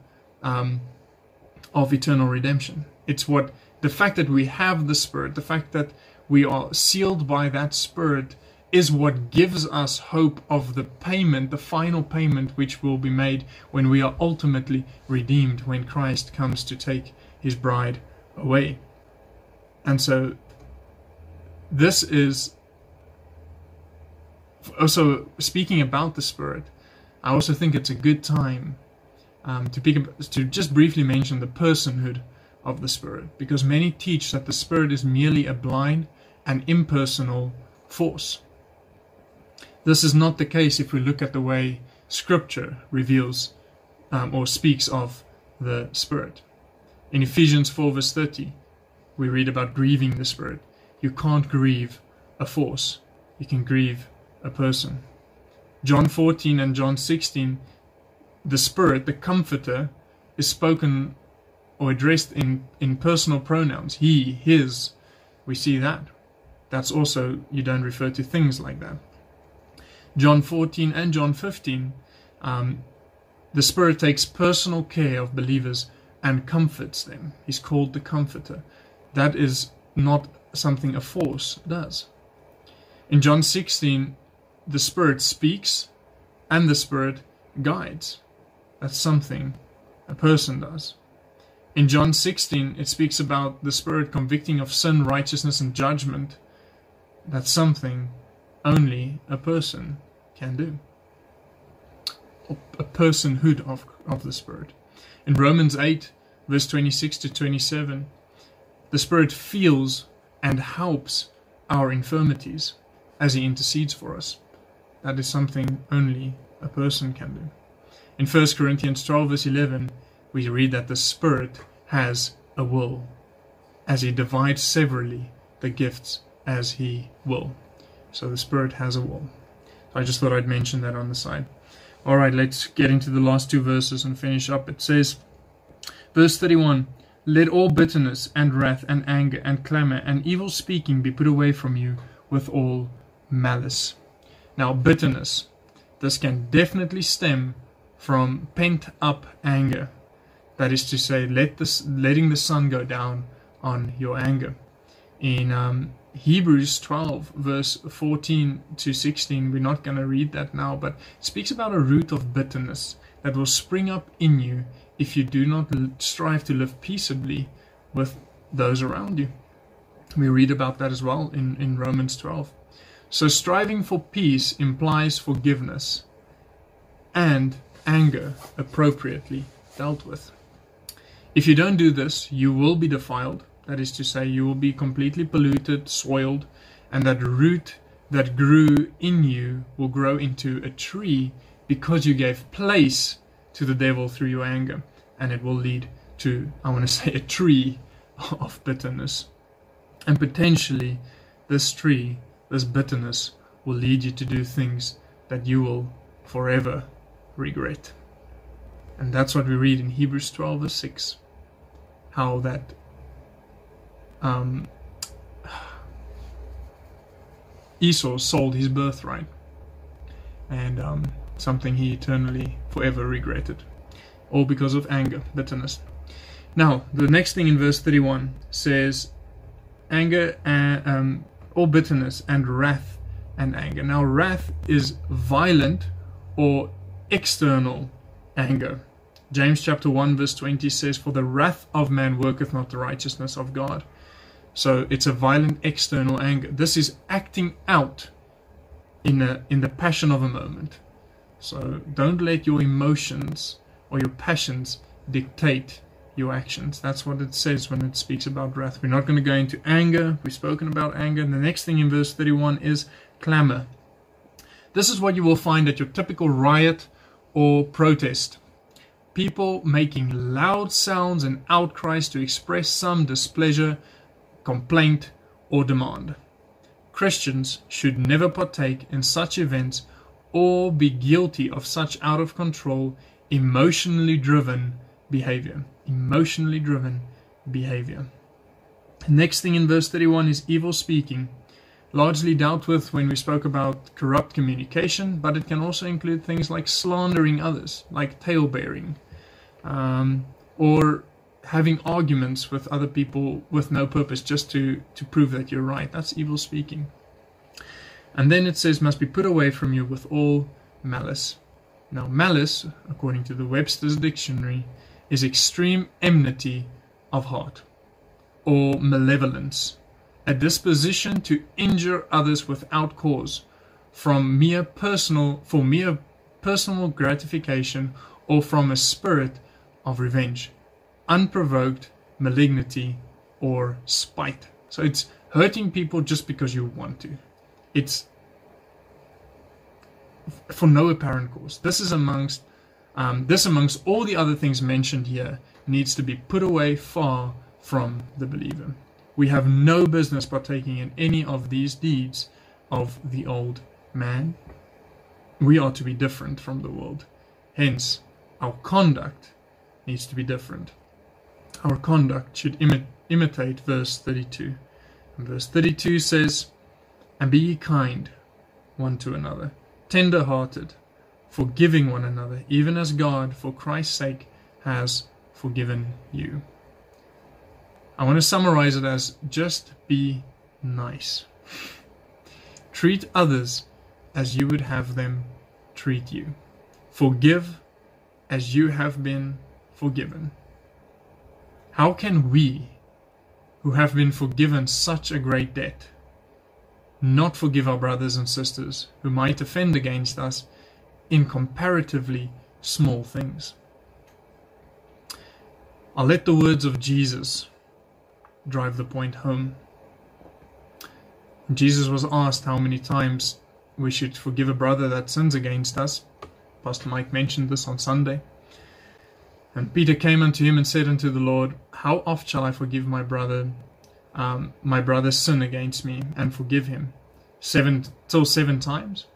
of eternal redemption. It's what the fact that we have the Spirit, the fact that we are sealed by that Spirit, is what gives us hope of the payment, the final payment which will be made when we are ultimately redeemed, when Christ comes to take his bride away. And so this is also, speaking about the Spirit, I also think it's a good time to just briefly mention the personhood of the Spirit, because many teach that the Spirit is merely a blind and impersonal force. This is not the case if we look at the way Scripture reveals or speaks of the Spirit. In Ephesians 4 verse 30, we read about grieving the Spirit. You can't grieve a force. You can grieve a person. John 14 and John 16, the Spirit, the Comforter, is spoken or addressed in personal pronouns. He, his, we see that. That's also, you don't refer to things like that. John 14 and John 15, the Spirit takes personal care of believers and comforts them. He's called the Comforter. That is not something a force does. In John 16, the Spirit speaks and the Spirit guides. That's something a person does. In John 16, it speaks about the Spirit convicting of sin, righteousness, and judgment. That's something only a person can do. A personhood of the Spirit. In Romans 8, verse 26 to 27, the Spirit feels and helps our infirmities as he intercedes for us. That is something only a person can do. In 1 Corinthians 12 verse 11, we read that the Spirit has a will, as he divides severally the gifts as he will. So the Spirit has a will. I just thought I'd mention that on the side. All right, let's get into the last two verses and finish up. It says, verse 31, let all bitterness and wrath and anger and clamor and evil speaking be put away from you with all malice. Now, bitterness, this can definitely stem from pent-up anger. That is to say, letting the sun go down on your anger. In Hebrews 12 verse 14 to 16, we're not going to read that now, but it speaks about a root of bitterness that will spring up in you if you do not strive to live peaceably with those around you. We read about that as well in Romans 12. So striving for peace implies forgiveness and anger appropriately dealt with. If you don't do this, you will be defiled. That is to say, you will be completely polluted, soiled, and that root that grew in you will grow into a tree because you gave place to the devil through your anger. And it will lead to, I want to say, a tree of bitterness. And potentially, this tree, this bitterness, will lead you to do things that you will forever regret. And that's what we read in Hebrews 12 verse 6. How that Esau sold his birthright, and something he eternally forever regretted, all because of anger, bitterness. Now the next thing in verse 31 says anger and all bitterness and wrath and anger. Now wrath is violent or external anger. James chapter 1 verse 20 says, for the wrath of man worketh not the righteousness of God. So it's a violent external anger. This is acting out in the passion of a moment. So don't let your emotions or your passions dictate your actions. That's what it says when it speaks about wrath. We're not going to go into anger. We've spoken about anger. And the next thing in verse 31 is clamor. This is what you will find at your typical riot or protest. People making loud sounds and outcries to express some displeasure, complaint, or demand. Christians should never partake in such events or be guilty of such out-of-control, emotionally driven behavior. Emotionally driven behavior. Next thing in verse 31 is evil speaking, largely dealt with when we spoke about corrupt communication, but it can also include things like slandering others, like tale-bearing, or having arguments with other people with no purpose, just to prove that you're right. That's evil speaking. And then it says, must be put away from you with all malice. Now malice, according to the Webster's Dictionary, is extreme enmity of heart, or malevolence, a disposition to injure others without cause, for mere personal gratification, or from a spirit of revenge, unprovoked malignity or spite. So it's hurting people just because you want to. It's for no apparent cause. This amongst all the other things mentioned here needs to be put away far from the believer. We have no business partaking in any of these deeds of the old man. We are to be different from the world. Hence, our conduct needs to be different. Our conduct should imitate verse 32. And verse 32 says, and be ye kind one to another, tender-hearted, forgiving one another, even as God, for Christ's sake, has forgiven you. I want to summarize it as, just be nice. Treat others as you would have them treat you. Forgive as you have been forgiven. How can we, who have been forgiven such a great debt, not forgive our brothers and sisters who might offend against us in comparatively small things? I'll let the words of Jesus drive the point home. Jesus was asked how many times we should forgive a brother that sins against us, Pastor Mike mentioned this on Sunday. And Peter came unto him and said unto the Lord, how oft shall I forgive my brother's sin against me, and forgive him? Till seven times?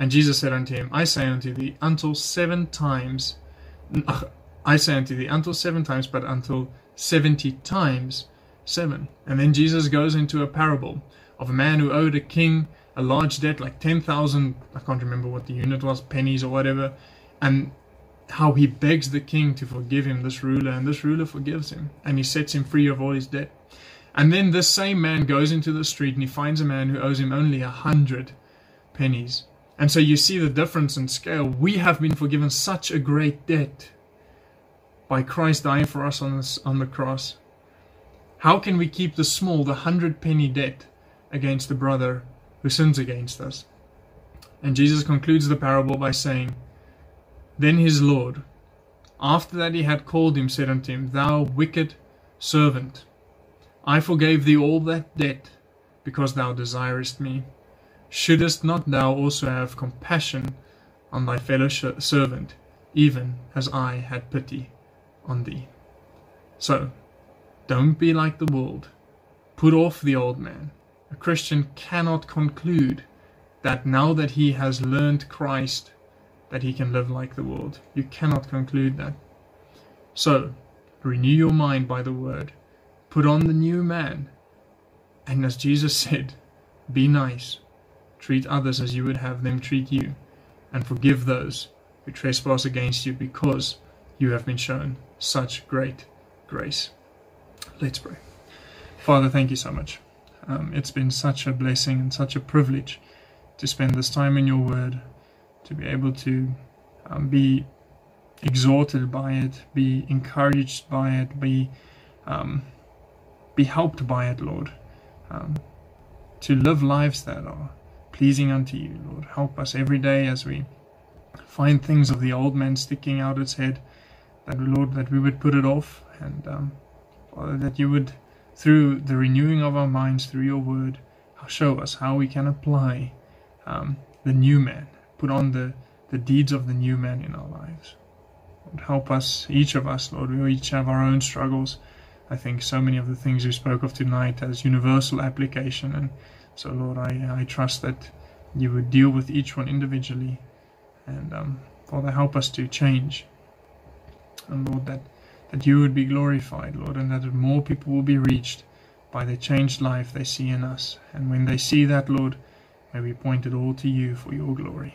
And Jesus said unto him, I say unto thee, until 7 times, but until 70 times 7. And then Jesus goes into a parable of a man who owed a king a large debt, like 10,000, I can't remember what the unit was, pennies or whatever, and how he begs the king to forgive him, this ruler, and this ruler forgives him, and he sets him free of all his debt. And then this same man goes into the street and he finds a man who owes him only 100 pennies. And so you see the difference in scale. We have been forgiven such a great debt by Christ dying for us on the cross. How can we keep the small, the 100 penny debt against the brother who sins against us? And Jesus concludes the parable by saying, then his Lord, after that he had called him, said unto him, thou wicked servant, I forgave thee all that debt, because thou desirest me. Shouldest not thou also have compassion on thy fellow servant, even as I had pity on thee? So, don't be like the world. Put off the old man. A Christian cannot conclude that now that he has learned Christ, that he can live like the world. You cannot conclude that. So, renew your mind by the word. Put on the new man, and as Jesus said, be nice, treat others as you would have them treat you, and forgive those who trespass against you, because you have been shown such great grace. Let's pray. Father, thank you so much. It's been such a blessing and such a privilege to spend this time in your word, to be able to be exhorted by it, be encouraged by it, be helped by it, Lord, to live lives that are pleasing unto you, Lord. Help us every day as we find things of the old man sticking out its head, that, Lord, that we would put it off, and, Father, that you would, through the renewing of our minds, through your word, show us how we can apply the new man, put on the deeds of the new man in our lives. Lord, help us, each of us, Lord. We each have our own struggles. I think so many of the things you spoke of tonight has universal application, and so, Lord, I trust that you would deal with each one individually, and Father, help us to change, and Lord, that you would be glorified, Lord, and that more people will be reached by the changed life they see in us, and when they see that, Lord, may we point it all to you for your glory.